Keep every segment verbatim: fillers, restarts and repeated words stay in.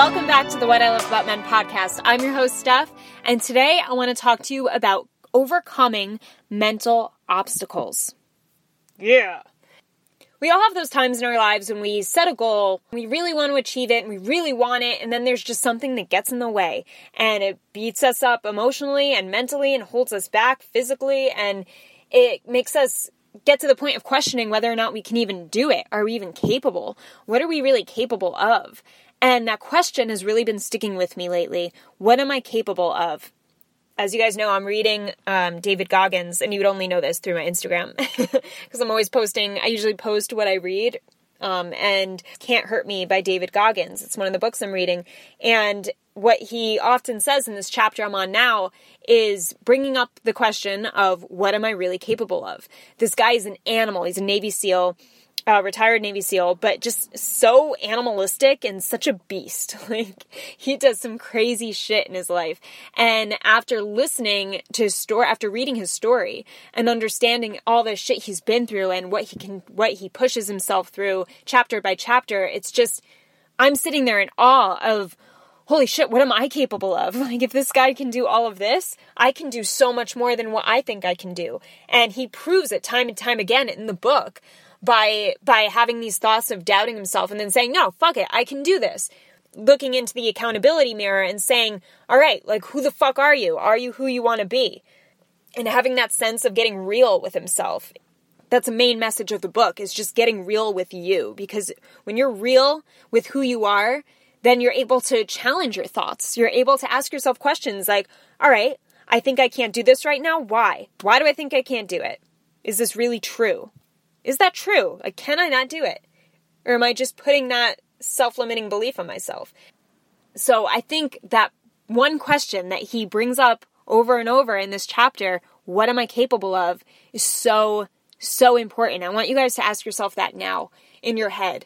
Welcome back to the What I Love About Men podcast. I'm your host, Steph, and today I want to talk to you about overcoming mental obstacles. Yeah. We all have those times in our lives when we set a goal, we really want to achieve it, and we really want it, and then there's just something that gets in the way, and it beats us up emotionally and mentally and holds us back physically, and it makes us get to the point of questioning whether or not we can even do it. Are we even capable? What are we really capable of? And that question has really been sticking with me lately. What am I capable of? As you guys know, I'm reading um, David Goggins, and you would only know this through my Instagram because I'm always posting. I usually post what I read, um, and Can't Hurt Me by David Goggins. It's one of the books I'm reading. And what he often says in this chapter I'm on now is bringing up the question of what am I really capable of? This guy is an animal. He's a Navy SEAL. Uh, retired Navy SEAL, but just so animalistic and such a beast. Like, he does some crazy shit in his life. And after listening to his story, after reading his story and understanding all the shit he's been through and what he can, what he pushes himself through chapter by chapter, it's just, I'm sitting there in awe of, holy shit, what am I capable of? Like, if this guy can do all of this, I can do so much more than what I think I can do. And he proves it time and time again in the book. By by having these thoughts of doubting himself and then saying, no, fuck it, I can do this. Looking into the accountability mirror and saying, all right, like, who the fuck are you? Are you who you want to be? And having that sense of getting real with himself. That's a main message of the book, is just getting real with you. Because when you're real with who you are, then you're able to challenge your thoughts. You're able to ask yourself questions like, all right, I think I can't do this right now. Why? Why do I think I can't do it? Is this really true? Is that true? Like, can I not do it? Or am I just putting that self-limiting belief on myself? So I think that one question that he brings up over and over in this chapter, what am I capable of, is so, so important. I want you guys to ask yourself that now in your head.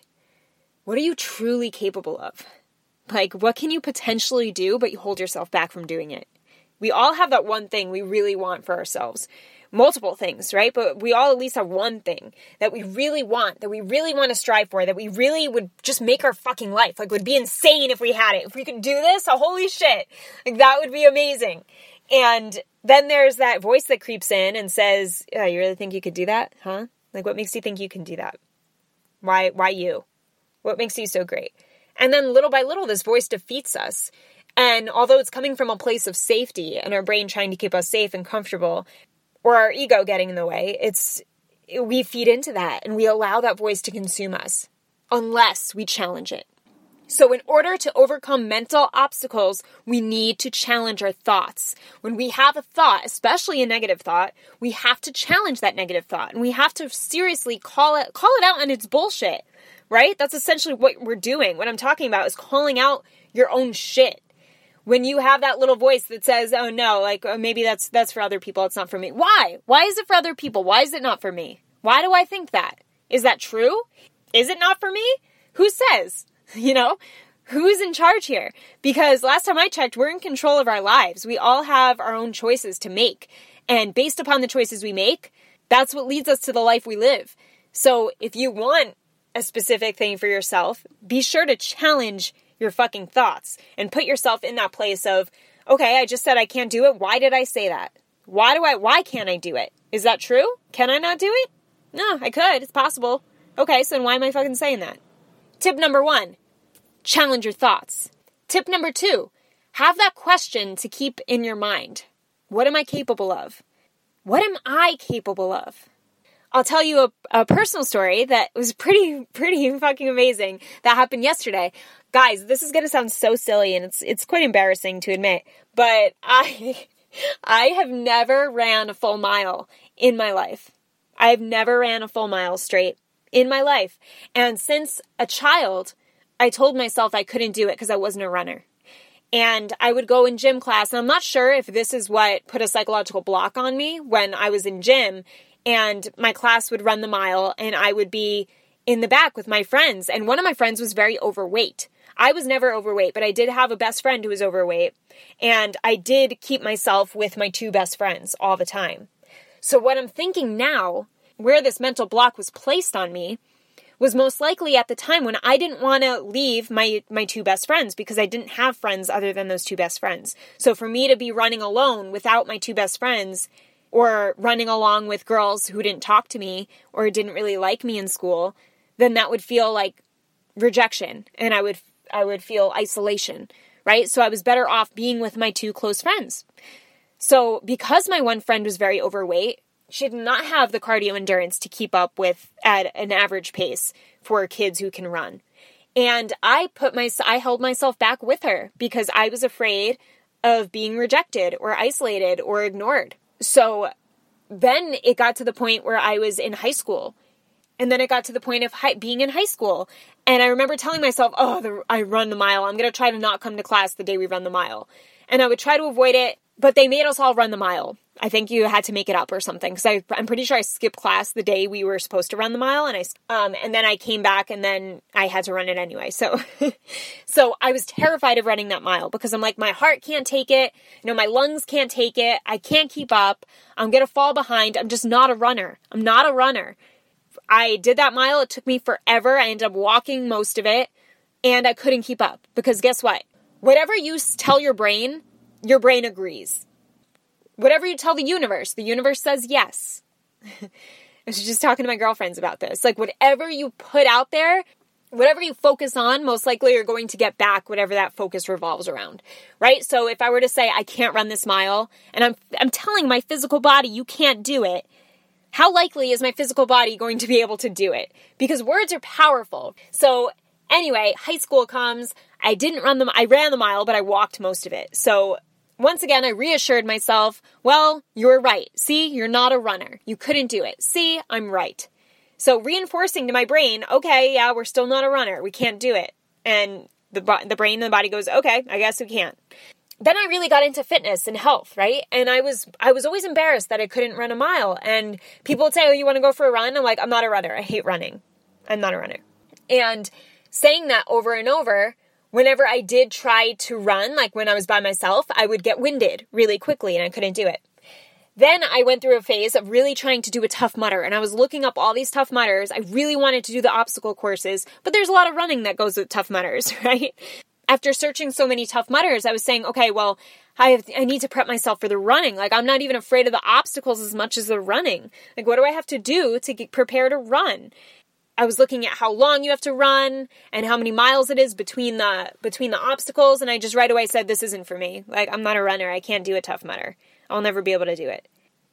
What are you truly capable of? Like, what can you potentially do, but you hold yourself back from doing it? We all have that one thing we really want for ourselves. Multiple things, right? But we all at least have one thing that we really want, that we really want to strive for, that we really would just make our fucking life. Like, would be insane if we had it. If we could do this, oh, holy shit. Like, that would be amazing. And then there's that voice that creeps in and says, oh, you really think you could do that? Huh? Like, what makes you think you can do that? Why, why you? What makes you so great? And then little by little, this voice defeats us. And although it's coming from a place of safety and our brain trying to keep us safe and comfortable, or our ego getting in the way, it's we feed into that and we allow that voice to consume us unless we challenge it. So in order to overcome mental obstacles, we need to challenge our thoughts. When we have a thought, especially a negative thought, we have to challenge that negative thought, and we have to seriously call it call it out on its bullshit, right? That's essentially what we're doing. What I'm talking about is calling out your own shit. When you have that little voice that says, oh no, like, oh, maybe that's that's for other people, it's not for me. Why? Why is it for other people? Why is it not for me? Why do I think that? Is that true? Is it not for me? Who says? You know, who's in charge here? Because last time I checked, we're in control of our lives. We all have our own choices to make. And based upon the choices we make, that's what leads us to the life we live. So if you want a specific thing for yourself, be sure to challenge your fucking thoughts and put yourself in that place of, okay, I just said I can't do it. Why did I say that? Why do I, why can't I do it? Is that true? Can I not do it? No, I could. It's possible. Okay. So then why am I fucking saying that? Tip number one, challenge your thoughts. Tip number two, have that question to keep in your mind. What am I capable of? What am I capable of? I'll tell you a, a personal story that was pretty, pretty fucking amazing that happened yesterday. Guys, this is going to sound so silly, and it's it's quite embarrassing to admit, but I I have never ran a full mile in my life. I've never ran a full mile straight in my life. And since a child, I told myself I couldn't do it because I wasn't a runner. And I would go in gym class, and I'm not sure if this is what put a psychological block on me when I was in gym, and my class would run the mile, and I would be in the back with my friends. And one of my friends was very overweight. I was never overweight, but I did have a best friend who was overweight. And I did keep myself with my two best friends all the time. So what I'm thinking now, where this mental block was placed on me, was most likely at the time when I didn't want to leave my, my two best friends because I didn't have friends other than those two best friends. So for me to be running alone without my two best friends, or running along with girls who didn't talk to me or didn't really like me in school, then that would feel like rejection, and I would I would feel isolation, right? So I was better off being with my two close friends. So because my one friend was very overweight, she did not have the cardio endurance to keep up with at an average pace for kids who can run. And I put my I held myself back with her because I was afraid of being rejected or isolated or ignored. So then it got to the point where I was in high school, and then it got to the point of high, being in high school. And I remember telling myself, oh, the, I run the mile. I'm going to try to not come to class the day we run the mile. And I would try to avoid it, but they made us all run the mile. I think you had to make it up or something, because I'm pretty sure I skipped class the day we were supposed to run the mile. And I, um, and then I came back, and then I had to run it anyway. So, so I was terrified of running that mile because I'm like, my heart can't take it. You know, my lungs can't take it. I can't keep up. I'm going to fall behind. I'm just not a runner. I'm not a runner. I did that mile. It took me forever. I ended up walking most of it, and I couldn't keep up because guess what? Whatever you tell your brain, your brain agrees. Whatever you tell the universe, the universe says yes. I was just talking to my girlfriends about this. Like, whatever you put out there, whatever you focus on, most likely you're going to get back whatever that focus revolves around, right? So if I were to say, I can't run this mile, and I'm I'm telling my physical body, you can't do it, how likely is my physical body going to be able to do it? Because words are powerful. So anyway, high school comes. I didn't run the, I ran the mile, but I walked most of it. So once again, I reassured myself, well, you're right. See, you're not a runner. You couldn't do it. See, I'm right. So reinforcing to my brain, okay, yeah, we're still not a runner. We can't do it. And the the brain and the body goes, okay, I guess we can't. Then I really got into fitness and health, right? And I was I was always embarrassed that I couldn't run a mile. And people would say, oh, you want to go for a run? I'm like, I'm not a runner. I hate running. I'm not a runner. And saying that over and over, whenever I did try to run, like when I was by myself, I would get winded really quickly and I couldn't do it. Then I went through a phase of really trying to do a Tough Mudder, and I was looking up all these Tough Mudders. I really wanted to do the obstacle courses, but there's a lot of running that goes with Tough Mudders, right? After searching so many Tough Mudders, I was saying, okay, well, I have, I need to prep myself for the running. Like, I'm not even afraid of the obstacles as much as the running. Like, what do I have to do to get prepared to run? I was looking at how long you have to run and how many miles it is between the between the obstacles, and I just right away said, this isn't for me. Like, I'm not a runner. I can't do a Tough Mudder. I'll never be able to do it.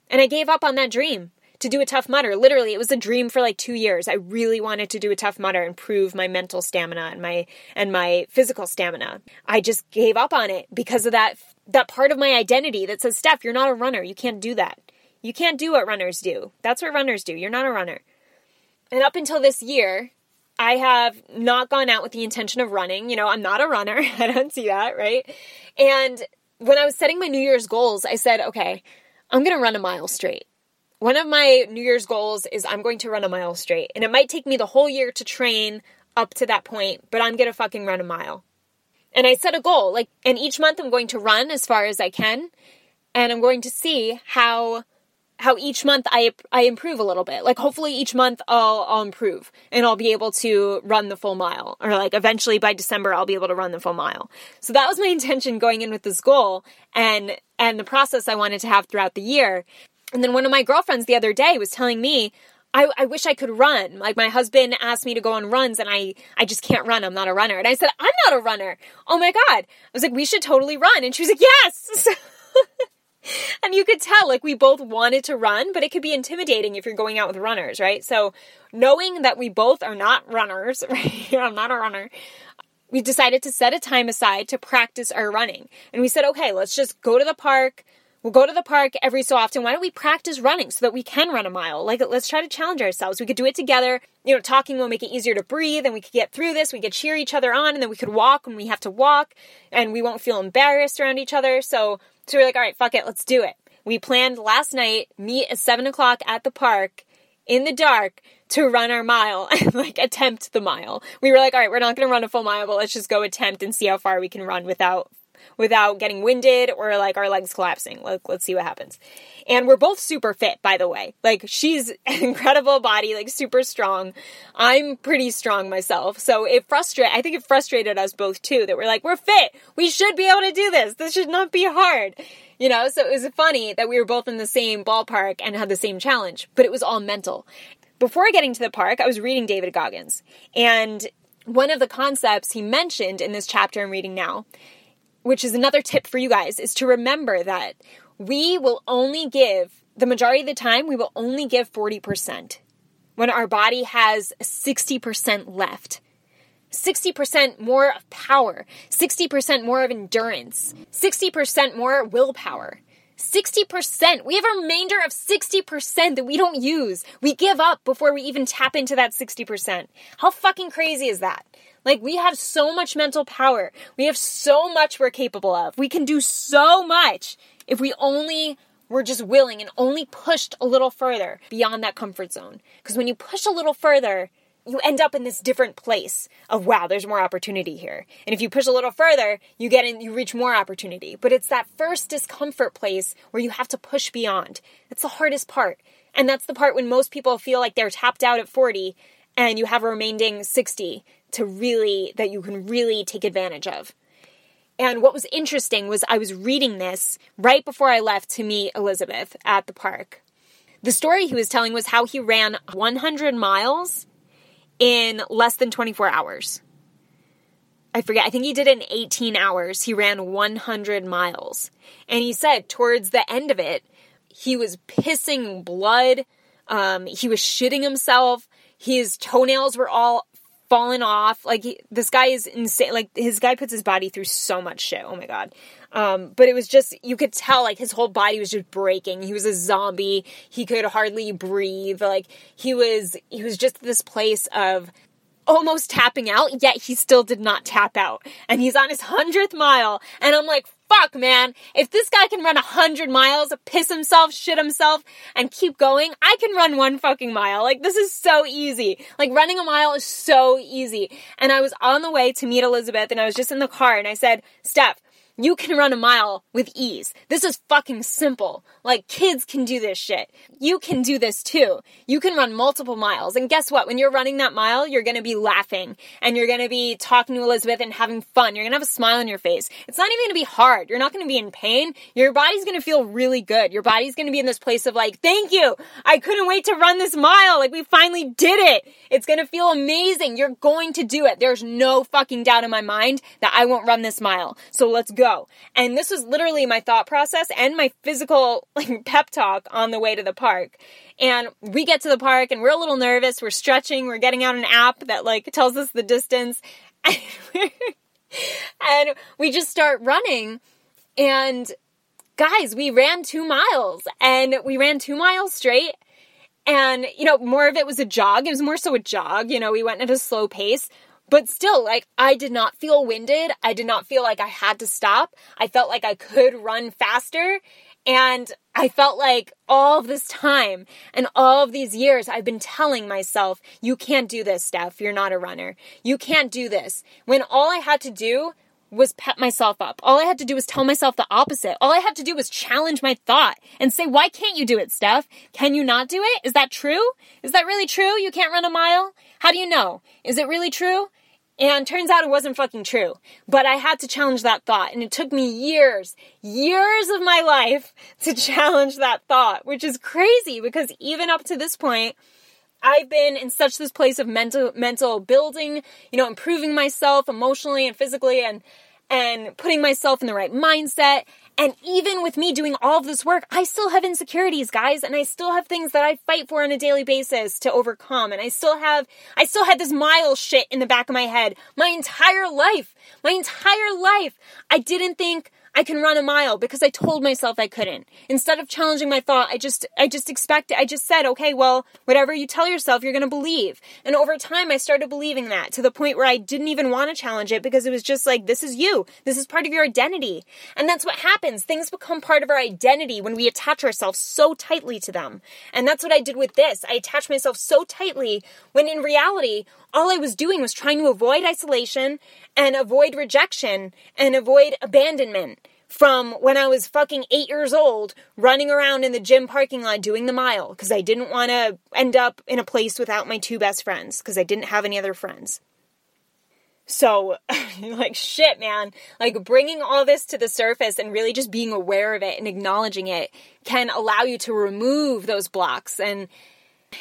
And I gave up on that dream to do a Tough Mudder. Literally, it was a dream for like two years. I really wanted to do a Tough Mudder and prove my mental stamina and my and my physical stamina. I just gave up on it because of that that part of my identity that says, Steph, you're not a runner. You can't do that. You can't do what runners do. That's what runners do. You're not a runner. And up until this year, I have not gone out with the intention of running. You know, I'm not a runner. I don't see that, right? And when I was setting my New Year's goals, I said, okay, I'm going to run a mile straight. One of my New Year's goals is I'm going to run a mile straight. And it might take me the whole year to train up to that point, but I'm going to fucking run a mile. And I set a goal, like, and each month I'm going to run as far as I can. And I'm going to see how... how each month I I improve a little bit. Like, hopefully each month I'll I'll improve and I'll be able to run the full mile, or like eventually by December I'll be able to run the full mile. So that was my intention going in with this goal and and the process I wanted to have throughout the year. And then one of my girlfriends the other day was telling me, I, I wish I could run. Like, my husband asked me to go on runs and I, I just can't run. I'm not a runner. And I said, I'm not a runner. Oh my God. I was like, we should totally run. And she was like, yes. And you could tell, like, we both wanted to run, but it could be intimidating if you're going out with runners, right? So knowing that we both are not runners, right? I'm not a runner. We decided to set a time aside to practice our running. And we said, okay, let's just go to the park. We'll go to the park every so often. Why don't we practice running so that we can run a mile? Like, let's try to challenge ourselves. We could do it together. You know, talking will make it easier to breathe, and we could get through this. We could cheer each other on, and then we could walk when we have to walk, and we won't feel embarrassed around each other. So... So we're like, all right, fuck it, let's do it. We planned last night, meet at seven o'clock at the park in the dark to run our mile and like attempt the mile. We were like, all right, we're not going to run a full mile, but let's just go attempt and see how far we can run without without getting winded or like our legs collapsing. Like, let's see what happens. And we're both super fit, by the way. Like, she's an incredible body, like super strong. I'm pretty strong myself. So it frustrated, I think it frustrated us both too, that we're like, we're fit. We should be able to do this. This should not be hard. You know, so it was funny that we were both in the same ballpark and had the same challenge, but it was all mental. Before getting to the park, I was reading David Goggins, and one of the concepts he mentioned in this chapter I'm reading now, which is another tip for you guys, is to remember that we will only give, the majority of the time, we will only give forty percent when our body has sixty percent left. sixty percent more of power, sixty percent more of endurance, sixty percent more willpower. sixty percent. We have a remainder of sixty percent that we don't use. We give up before we even tap into that sixty percent. How fucking crazy is that? Like, we have so much mental power. We have so much we're capable of. We can do so much if we only were just willing and only pushed a little further beyond that comfort zone. Because when you push a little further, you end up in this different place of, wow, there's more opportunity here. And if you push a little further, you get in, you reach more opportunity. But it's that first discomfort place where you have to push beyond. It's the hardest part. And that's the part when most people feel like they're tapped out at forty and you have a remaining sixty to really, that you can really take advantage of. And what was interesting was I was reading this right before I left to meet Elizabeth at the park. The story he was telling was how he ran one hundred miles in less than twenty-four hours. I forget. I think he did it in eighteen hours. He ran one hundred miles. And he said towards the end of it, he was pissing blood. Um, he was shitting himself. His toenails were all fallen off. Like, he, this guy is insane. Like, his guy puts his body through so much shit. Oh my God. Um, but it was just, you could tell, like, his whole body was just breaking. He was a zombie. He could hardly breathe. Like, he was, he was just this place of almost tapping out, yet he still did not tap out. And he's on his hundredth mile. And I'm like, fuck, man, if this guy can run a hundred miles, piss himself, shit himself, and keep going, I can run one fucking mile. Like, this is so easy. Like, running a mile is so easy. And I was on the way to meet Elizabeth, and I was just in the car, and I said, Steph, you can run a mile with ease. This is fucking simple. Like, kids can do this shit. You can do this too. You can run multiple miles. And guess what? When you're running that mile, you're going to be laughing and you're going to be talking to Elizabeth and having fun. You're going to have a smile on your face. It's not even going to be hard. You're not going to be in pain. Your body's going to feel really good. Your body's going to be in this place of like, thank you. I couldn't wait to run this mile. Like, we finally did it. It's going to feel amazing. You're going to do it. There's no fucking doubt in my mind that I won't run this mile. So let's go. And this was literally my thought process and my physical, like, pep talk on the way to the park. And we get to the park and we're a little nervous. We're stretching. We're getting out an app that, like, tells us the distance. And, and we just start running. And guys, we ran two miles and we ran two miles straight. And, you know, more of it was a jog. It was more so a jog. You know, we went at a slow pace. But still, like, I did not feel winded. I did not feel like I had to stop. I felt like I could run faster. And I felt like all of this time and all of these years, I've been telling myself, you can't do this, Steph. You're not a runner. You can't do this. When all I had to do was pep myself up. All I had to do was tell myself the opposite. All I had to do was challenge my thought and say, why can't you do it, Steph? Can you not do it? Is that true? Is that really true? You can't run a mile? How do you know? Is it really true? And turns out it wasn't fucking true. But I had to challenge that thought. And it took me years, years of my life to challenge that thought, which is crazy because even up to this point, I've been in such this place of mental mental building, you know, improving myself emotionally and physically and and putting myself in the right mindset. And even with me doing all of this work, I still have insecurities, guys. And I still have things that I fight for on a daily basis to overcome. And I still have, I still had this mile shit in the back of my head my entire life, my entire life. I didn't think I can run a mile because I told myself I couldn't. Instead of challenging my thought, I just, I just expected, I just said, okay, well, whatever you tell yourself, you're going to believe. And over time, I started believing that to the point where I didn't even want to challenge it because it was just like, this is you. This is part of your identity. And that's what happens. Things become part of our identity when we attach ourselves so tightly to them. And that's what I did with this. I attached myself so tightly when in reality, all I was doing was trying to avoid isolation and avoid rejection and avoid abandonment from when I was fucking eight years old running around in the gym parking lot doing the mile because I didn't want to end up in a place without my two best friends because I didn't have any other friends. So, like, shit, man, like bringing all this to the surface and really just being aware of it and acknowledging it can allow you to remove those blocks. And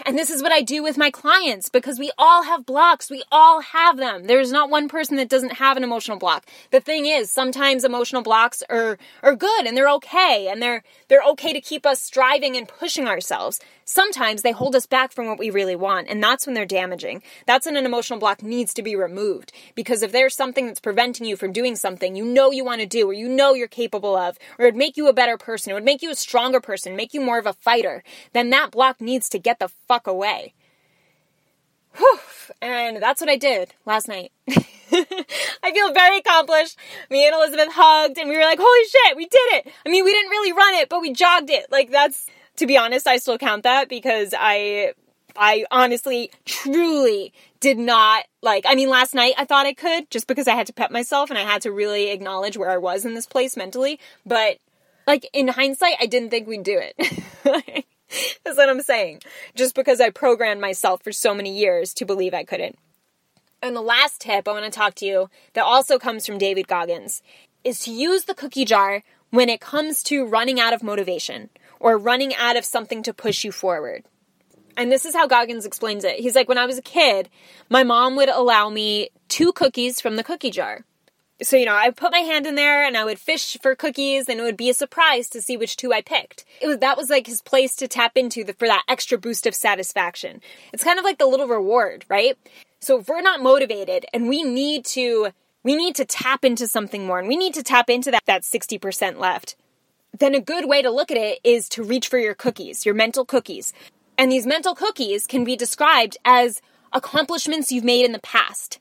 And this is what I do with my clients because we all have blocks. We all have them. There's not one person that doesn't have an emotional block. The thing is, sometimes emotional blocks are, are good and they're okay. And they're, they're okay to keep us striving and pushing ourselves. Sometimes they hold us back from what we really want. And that's when they're damaging. That's when an emotional block needs to be removed, because if there's something that's preventing you from doing something you know you want to do, or you know you're capable of, or it'd make you a better person, it would make you a stronger person, make you more of a fighter, then that block needs to get the fuck away. Whew. And that's what I did last night. I feel very accomplished. Me and Elizabeth hugged and we were like, holy shit, we did it. I mean, we didn't really run it, but we jogged it. Like, that's, to be honest, I still count that because I, I honestly, truly did not like, I mean, last night I thought I could just because I had to pep myself and I had to really acknowledge where I was in this place mentally. But like in hindsight, I didn't think we'd do it. That's what I'm saying. Just because I programmed myself for so many years to believe I couldn't. And the last tip I want to talk to you that also comes from David Goggins is to use the cookie jar when it comes to running out of motivation or running out of something to push you forward. And this is how Goggins explains it. He's like, when I was a kid, my mom would allow me two cookies from the cookie jar. So, you know, I put my hand in there and I would fish for cookies and it would be a surprise to see which two I picked. It was, that was like his place to tap into the, for that extra boost of satisfaction. It's kind of like the little reward, right? So if we're not motivated and we need to, we need to tap into something more and we need to tap into that, that sixty percent left, then a good way to look at it is to reach for your cookies, your mental cookies. And these mental cookies can be described as accomplishments you've made in the past.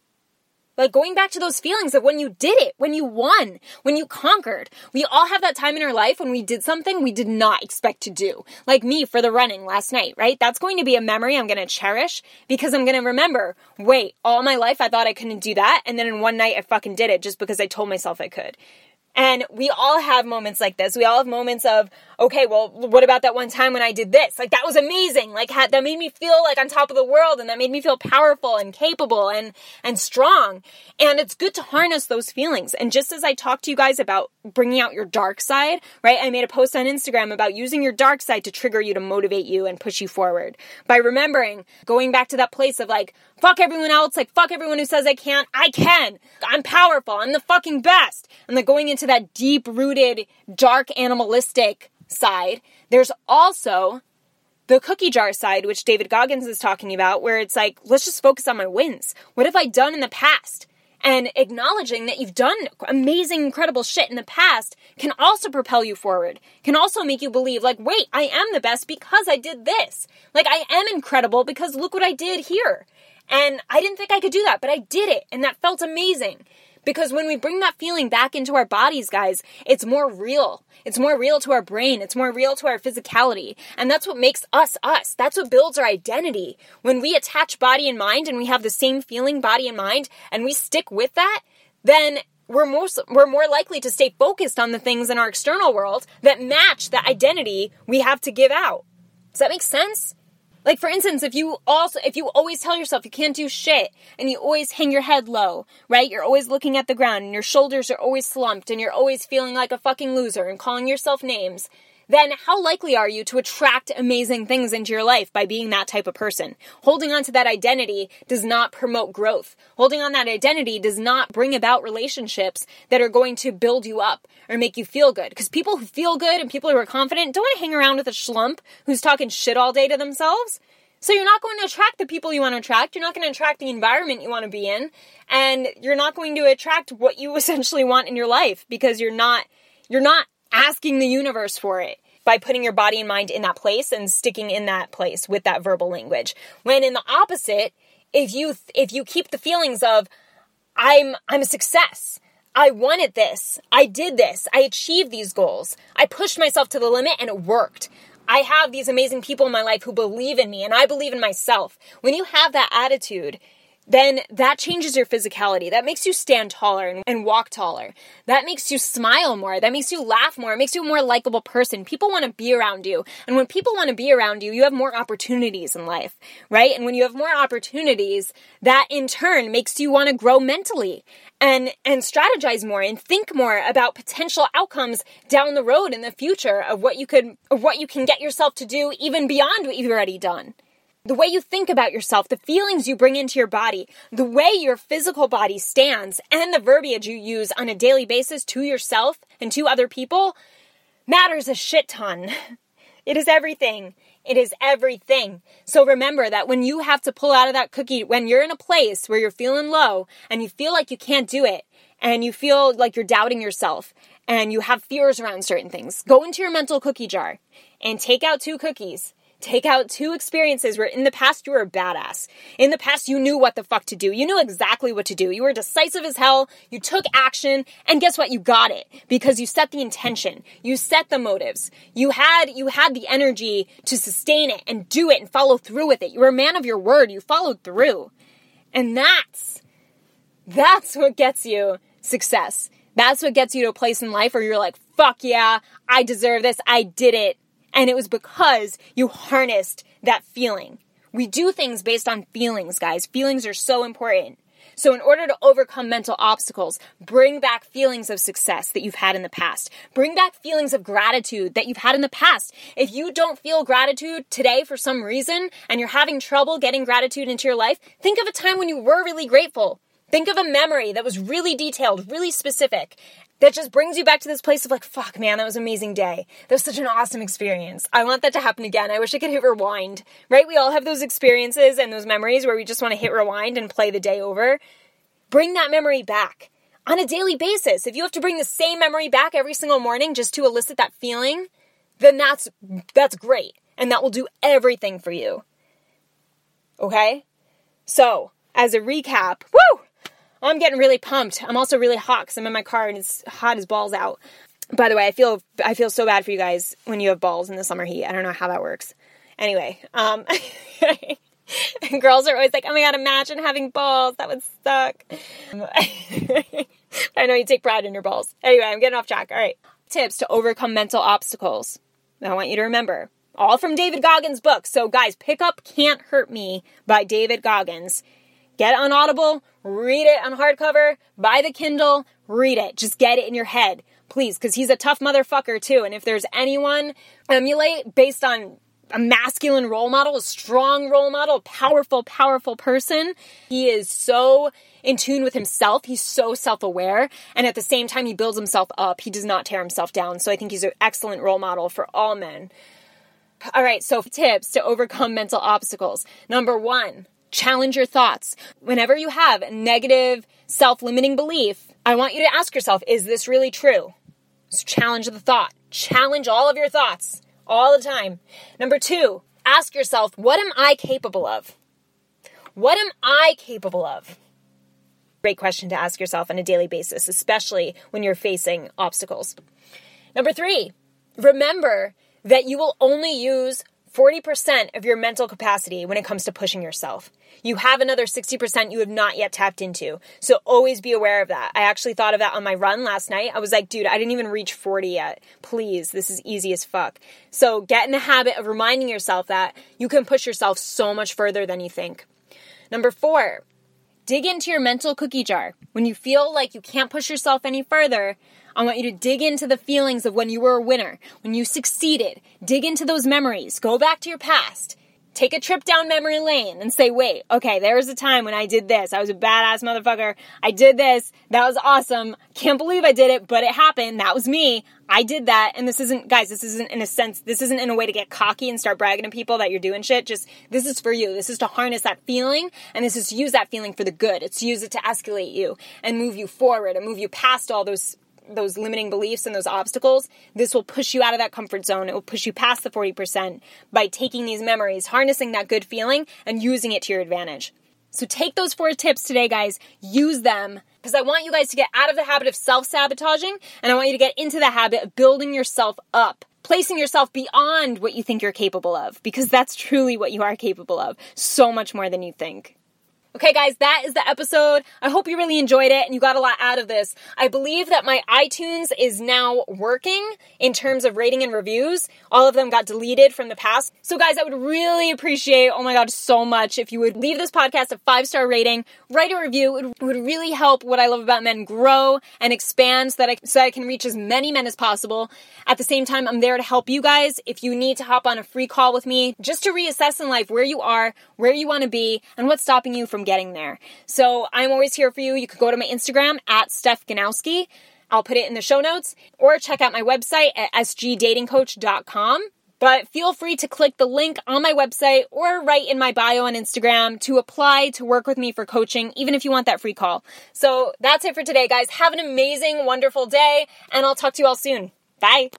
Like going back to those feelings of when you did it, when you won, when you conquered. We all have that time in our life when we did something we did not expect to do. Like me for the running last night, right? That's going to be a memory I'm going to cherish because I'm going to remember, wait, all my life I thought I couldn't do that. And then in one night I fucking did it just because I told myself I could. And we all have moments like this. We all have moments of, okay, well, what about that one time when I did this? Like, that was amazing. Like, that made me feel like on top of the world. And that made me feel powerful and capable and, and strong. And it's good to harness those feelings. And just as I talked to you guys about bringing out your dark side, right? I made a post on Instagram about using your dark side to trigger you, to motivate you and push you forward by remembering, going back to that place of like, fuck everyone else. Like, fuck everyone who says I can't. I can. I'm powerful. I'm the fucking best. And then going into that deep-rooted, dark, animalistic side. There's also the cookie jar side, which David Goggins is talking about, where it's like, let's just focus on my wins. What have I done in the past? And acknowledging that you've done amazing, incredible shit in the past can also propel you forward, can also make you believe, like, wait, I am the best because I did this. Like, I am incredible because look what I did here. And I didn't think I could do that, but I did it. And that felt amazing. Because when we bring that feeling back into our bodies, guys, it's more real. It's more real to our brain. It's more real to our physicality. And that's what makes us us. That's what builds our identity. When we attach body and mind and we have the same feeling, body and mind, and we stick with that, then we're more, we're more likely to stay focused on the things in our external world that match the identity we have to give out. Does that make sense? Like, for instance, if you also, if you always tell yourself you can't do shit and you always hang your head low, right? You're always looking at the ground and your shoulders are always slumped and you're always feeling like a fucking loser and calling yourself names, then how likely are you to attract amazing things into your life by being that type of person? Holding on to that identity does not promote growth. Holding on that identity does not bring about relationships that are going to build you up or make you feel good. Because people who feel good and people who are confident don't want to hang around with a schlump who's talking shit all day to themselves. So you're not going to attract the people you want to attract. You're not going to attract the environment you want to be in. And you're not going to attract what you essentially want in your life because you're not... You're not asking the universe for it by putting your body and mind in that place and sticking in that place with that verbal language. When in the opposite, if you if you keep the feelings of, I'm I'm a success, I wanted this, I did this, I achieved these goals, I pushed myself to the limit and it worked. I have these amazing people in my life who believe in me and I believe in myself. When you have that attitude, then that changes your physicality. That makes you stand taller and walk taller. That makes you smile more. That makes you laugh more. It makes you a more likable person. People want to be around you. And when people want to be around you, you have more opportunities in life, right? And when you have more opportunities, that in turn makes you want to grow mentally and, and strategize more and think more about potential outcomes down the road in the future of what you could, of what you can get yourself to do even beyond what you've already done. The way you think about yourself, the feelings you bring into your body, the way your physical body stands, and the verbiage you use on a daily basis to yourself and to other people matters a shit ton. It is everything. It is everything. So remember that when you have to pull out of that cookie, when you're in a place where you're feeling low and you feel like you can't do it and you feel like you're doubting yourself and you have fears around certain things, go into your mental cookie jar and take out two cookies. Take out two experiences where in the past you were a badass. In the past, you knew what the fuck to do. You knew exactly what to do. You were decisive as hell. You took action. And guess what? You got it because you set the intention. You set the motives. You had, you had the energy to sustain it and do it and follow through with it. You were a man of your word. You followed through. And that's, that's what gets you success. That's what gets you to a place in life where you're like, fuck yeah, I deserve this. I did it. And it was because you harnessed that feeling. We do things based on feelings, guys. Feelings are so important. So in order to overcome mental obstacles, bring back feelings of success that you've had in the past. Bring back feelings of gratitude that you've had in the past. If you don't feel gratitude today for some reason and you're having trouble getting gratitude into your life, think of a time when you were really grateful. Think of a memory that was really detailed, really specific, that just brings you back to this place of like, fuck, man, that was an amazing day. That was such an awesome experience. I want that to happen again. I wish I could hit rewind, right? We all have those experiences and those memories where we just want to hit rewind and play the day over. Bring that memory back on a daily basis. If you have to bring the same memory back every single morning just to elicit that feeling, then that's that's great. And that will do everything for you. Okay? So, as a recap, woo! I'm getting really pumped. I'm also really hot because I'm in my car and it's hot as balls out. By the way, I feel I feel so bad for you guys when you have balls in the summer heat. I don't know how that works. Anyway, um, and girls are always like, oh my God, imagine having balls. That would suck. I know you take pride in your balls. Anyway, I'm getting off track. All right. Tips to overcome mental obstacles. I want you to remember. All from David Goggins' book. So guys, pick up Can't Hurt Me by David Goggins. Get it on Audible, read it on hardcover, buy the Kindle, read it. Just get it in your head, please, because he's a tough motherfucker too. And if there's anyone emulate based on a masculine role model, a strong role model, powerful, powerful person, he is so in tune with himself. He's so self-aware. And at the same time, he builds himself up. He does not tear himself down. So I think he's an excellent role model for all men. All right, so tips to overcome mental obstacles. Number one. Challenge your thoughts. Whenever you have a negative, self-limiting belief, I want you to ask yourself, is this really true? So challenge the thought. Challenge all of your thoughts all the time. Number two, ask yourself, what am I capable of? What am I capable of? Great question to ask yourself on a daily basis, especially when you're facing obstacles. Number three, remember that you will only use forty percent of your mental capacity when it comes to pushing yourself. You have another sixty percent you have not yet tapped into. So always be aware of that. I actually thought of that on my run last night. I was like, dude, I didn't even reach forty yet. Please, this is easy as fuck. So get in the habit of reminding yourself that you can push yourself so much further than you think. Number four, dig into your mental cookie jar. When you feel like you can't push yourself any further, I want you to dig into the feelings of when you were a winner, when you succeeded. Dig into those memories. Go back to your past. Take a trip down memory lane and say, wait, okay, there was a time when I did this. I was a badass motherfucker. I did this. That was awesome. Can't believe I did it, but it happened. That was me. I did that. And this isn't, guys, this isn't in a sense, this isn't in a way to get cocky and start bragging to people that you're doing shit. Just, this is for you. This is to harness that feeling. And this is to use that feeling for the good. It's to use it to escalate you and move you forward and move you past all those those limiting beliefs and those obstacles, this will push you out of that comfort zone. It will push you past the forty percent by taking these memories, harnessing that good feeling, and using it to your advantage. So take those four tips today, guys. Use them, because I want you guys to get out of the habit of self-sabotaging, and I want you to get into the habit of building yourself up, placing yourself beyond what you think you're capable of, because that's truly what you are capable of, so much more than you think. Okay, guys, that is the episode. I hope you really enjoyed it and you got a lot out of this. I believe that my iTunes is now working in terms of rating and reviews. All of them got deleted from the past. So, guys, I would really appreciate, oh my God, so much if you would leave this podcast a five-star rating, write a review. It would really help What I Love About Men grow and expand so that I, so that I can reach as many men as possible. At the same time, I'm there to help you guys. If you need to hop on a free call with me just to reassess in life where you are, where you want to be, and what's stopping you from getting there. So I'm always here for you. You can go to my Instagram at Steph Ganowski. I'll put it in the show notes, or check out my website at s g dating coach dot com. But feel free to click the link on my website or write in my bio on Instagram to apply to work with me for coaching, even if you want that free call. So that's it for today, guys. Have an amazing, wonderful day, and I'll talk to you all soon. Bye.